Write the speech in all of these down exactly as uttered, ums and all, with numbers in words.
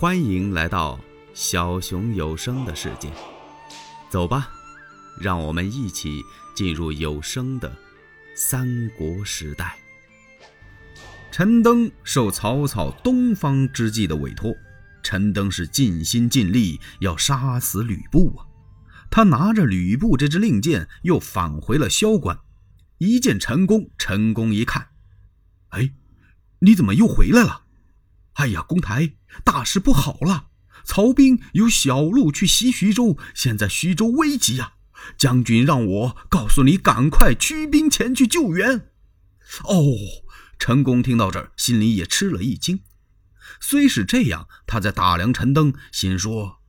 欢迎来到小熊有声的世界，走吧，让我们一起进入有声的三国时代。陈登受曹操东方之计的委托，陈登是尽心尽力要杀死吕布啊。他拿着吕布这支令箭又返回了萧关，一见陈宫，陈宫一看，哎，你怎么又回来了？哎呀，公台，大事不好了，曹兵由小路去袭徐州，现在徐州危急啊，将军让我告诉你赶快驱兵前去救援。哦，陈宫听到这儿，心里也吃了一惊。虽是这样，他在打量陈登，心说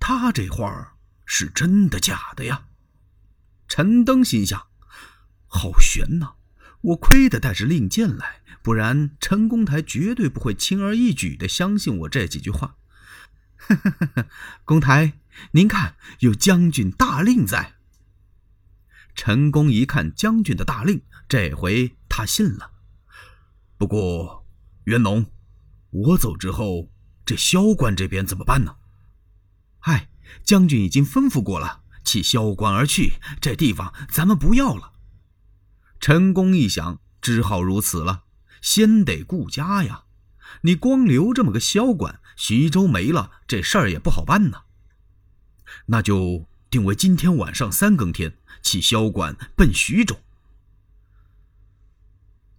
他这话是真的假的呀。陈登心想，好悬呐、啊！我亏得带着令箭来，不然陈公台绝对不会轻而易举地相信我这几句话。公台，您看，有将军大令在。陈宫一看将军的大令，这回他信了。不过袁龙，我走之后，这萧关这边怎么办呢？哎，将军已经吩咐过了，弃萧关而去，这地方咱们不要了。陈宫一想，只好如此了，先得顾家呀，你光留这么个萧关，徐州没了，这事儿也不好办呢。那就定为今天晚上三更天，弃萧关奔徐州。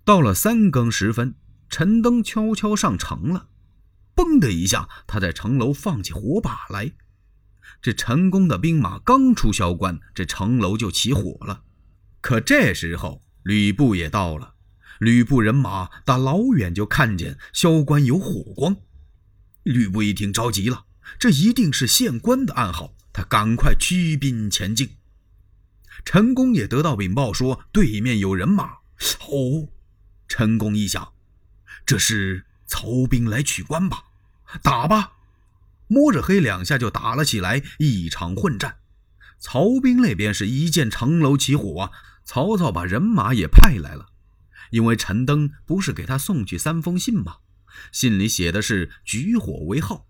到了三更时分，陈登悄悄上城了，蹦的一下，他在城楼放起火把来。这陈宫的兵马刚出萧关，这城楼就起火了。可这时候吕布也到了，吕布人马打老远就看见萧关有火光。吕布一听着急了，这一定是县官的暗号，他赶快驱兵前进。陈宫也得到禀报说对面有人马。哦，陈宫一想，这是曹兵来取关吧，打吧，摸着黑两下就打了起来，一场混战。曹兵那边是一见城楼起火，曹操把人马也派来了。因为陈登不是给他送去三封信吗？信里写的是举火为号。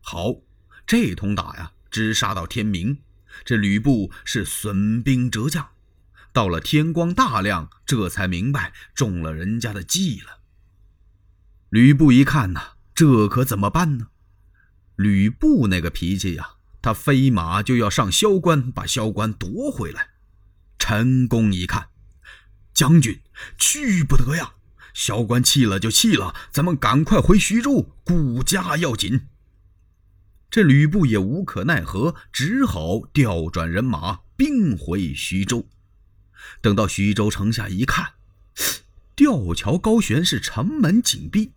好，这通打呀，直杀到天明。这吕布是损兵折将，到了天光大亮，这才明白中了人家的计了。吕布一看呐、啊，这可怎么办呢？吕布那个脾气呀、啊，他飞马就要上萧关，把萧关夺回来。陈宫一看，将军，去不得呀！萧关弃了就弃了，咱们赶快回徐州，顾家要紧。这吕布也无可奈何，只好调转人马，兵回徐州。等到徐州城下一看，吊桥高悬，是城门紧闭。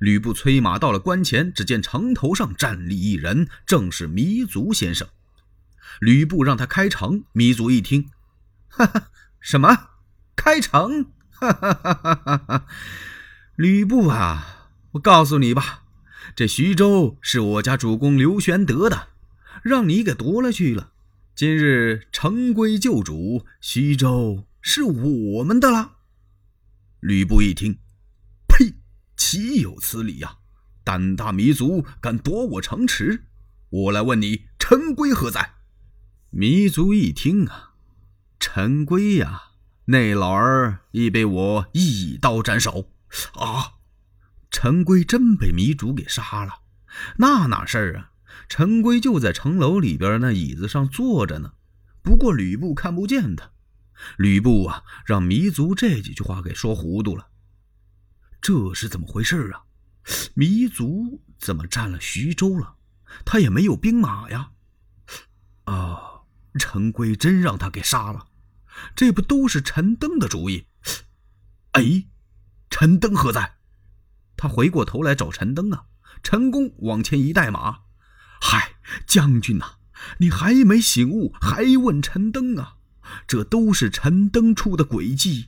吕布催马到了关前，只见城头上站立一人，正是糜竺先生。吕布让他开城，糜竺一听，哈哈，什么？开城？哈哈哈哈哈哈！吕布啊，我告诉你吧，这徐州是我家主公刘玄德的，让你给夺了去了。今日城归旧主，徐州是我们的了。吕布一听，呸！岂有此理呀、啊！胆大糜竺，敢夺我城池！我来问你，陈规何在？糜竺一听啊，陈规呀、啊，那老儿已被我一刀斩首。啊！陈规真被糜竺给杀了？那哪事儿啊？陈规就在城楼里边那椅子上坐着呢。不过吕布看不见他。吕布啊，让糜竺这几句话给说糊涂了。这是怎么回事啊？糜竺怎么占了徐州了？他也没有兵马呀。啊，陈规真让他给杀了，这不都是陈登的主意？哎，陈登何在？他回过头来找陈登啊。陈宫往前一带马，嗨，将军啊，你还没醒悟，还问陈登啊？这都是陈登出的诡计。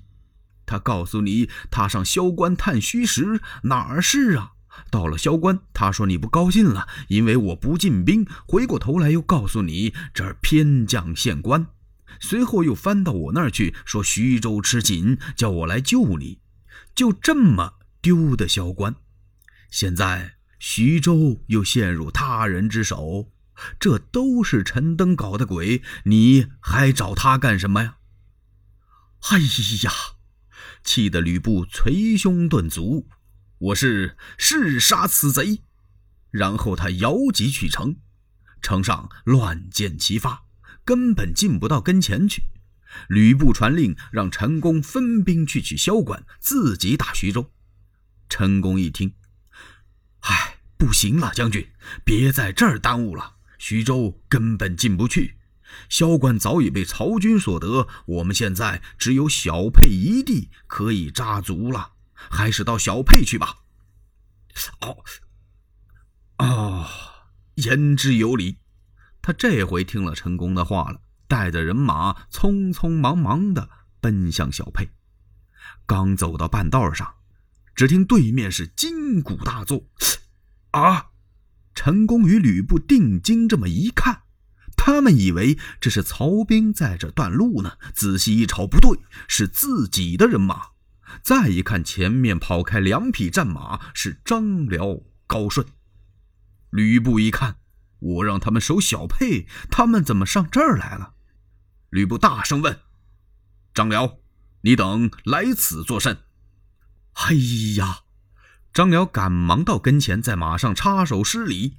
他告诉你，他上萧关探虚实，哪是啊？到了萧关，他说你不高兴了，因为我不进兵。回过头来又告诉你，这儿偏将县官。随后又翻到我那儿去，说徐州吃紧，叫我来救你。就这么丢的萧关。现在徐州又陷入他人之手，这都是陈登搞的鬼，你还找他干什么呀？哎呀，气得吕布捶胸顿足，我是誓杀此贼。然后他摇戟取城，城上乱箭齐发，根本进不到跟前去。吕布传令让陈宫分兵去取萧管，自己打徐州。陈宫一听，哎，不行了，将军，别在这儿耽误了，徐州根本进不去，萧管早已被曹军所得，我们现在只有小沛一地可以扎足了，还是到小沛去吧。哦哦，言之有理。他这回听了陈宫的话了，带着人马匆匆忙忙地奔向小沛。刚走到半道上，只听对面是金鼓大作。啊！陈宫与吕布定睛这么一看，他们以为这是曹兵在这断路呢，仔细一瞅不对，是自己的人马。再一看前面跑开两匹战马，是张辽、高顺。吕布一看，我让他们守小沛，他们怎么上这儿来了？吕布大声问：“张辽，你等来此作甚？”哎呀！张辽赶忙到跟前，在马上插手施礼：“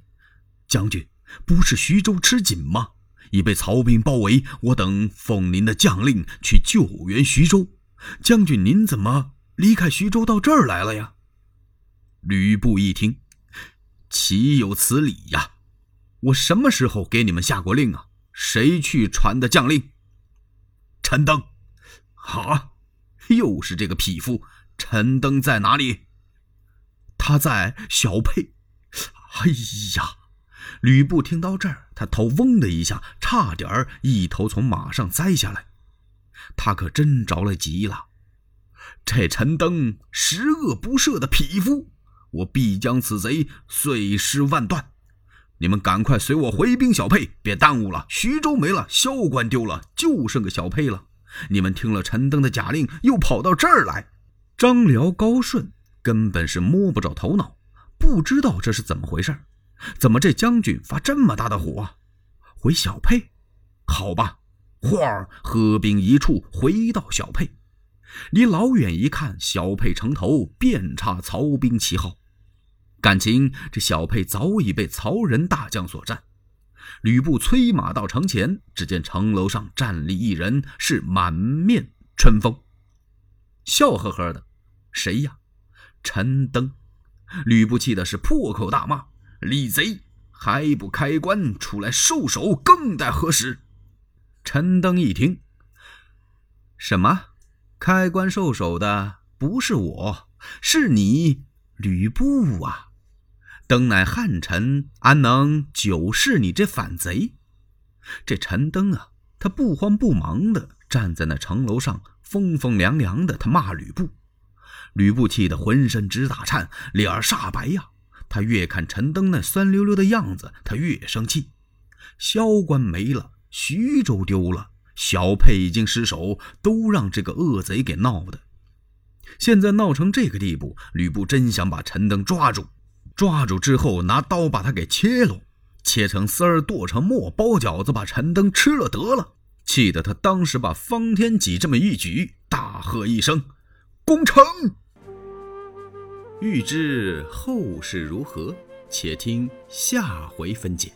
将军，不是徐州吃紧吗？已被曹兵包围，我等奉您的将令去救援徐州。将军，您怎么离开徐州到这儿来了呀？”吕布一听，岂有此理呀！我什么时候给你们下过令啊？谁去传的将令？陈登。啊，又是这个匹夫！陈登在哪里？他在小沛。哎呀！吕布听到这儿，他头嗡的一下，差点一头从马上栽下来。他可真着了急了。这陈登十恶不赦的匹夫，我必将此贼碎尸万段。你们赶快随我回兵小沛，别耽误了，徐州没了，萧关丢了，就剩个小沛了。你们听了陈登的假令，又跑到这儿来。张辽、高顺根本是摸不着头脑，不知道这是怎么回事，怎么这将军发这么大的火啊？回小沛？好吧，哗，合兵一处，回到小沛。离老远一看，小沛城头遍插曹兵旗号，感情这小沛早已被曹仁大将所占。吕布催马到城前，只见城楼上站立一人，是满面春风，笑呵呵的。谁呀？陈登。吕布气的是破口大骂：“李贼，还不开棺出来受首，更待何时？”陈登一听，什么？开棺受首的不是我，是你吕布啊！登乃汉臣，安能久视你这反贼？这陈登啊，他不慌不忙的站在那城楼上，风风凉凉的，他骂吕布。吕布气得浑身直打颤，脸儿煞白呀、啊。他越看陈登那酸溜溜的样子，他越生气。萧关没了，徐州丢了，小沛已经失守，都让这个恶贼给闹的。现在闹成这个地步，吕布真想把陈登抓住。抓住之后拿刀把他给切了，切成丝儿，剁成末，包饺子把陈登吃了得了。气得他当时把方天戟这么一举，大喝一声：“攻城！”欲知后事如何，且听下回分解。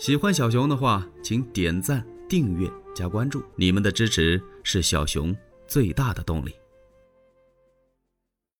喜欢小熊的话，请点赞、订阅、加关注，你们的支持是小熊最大的动力。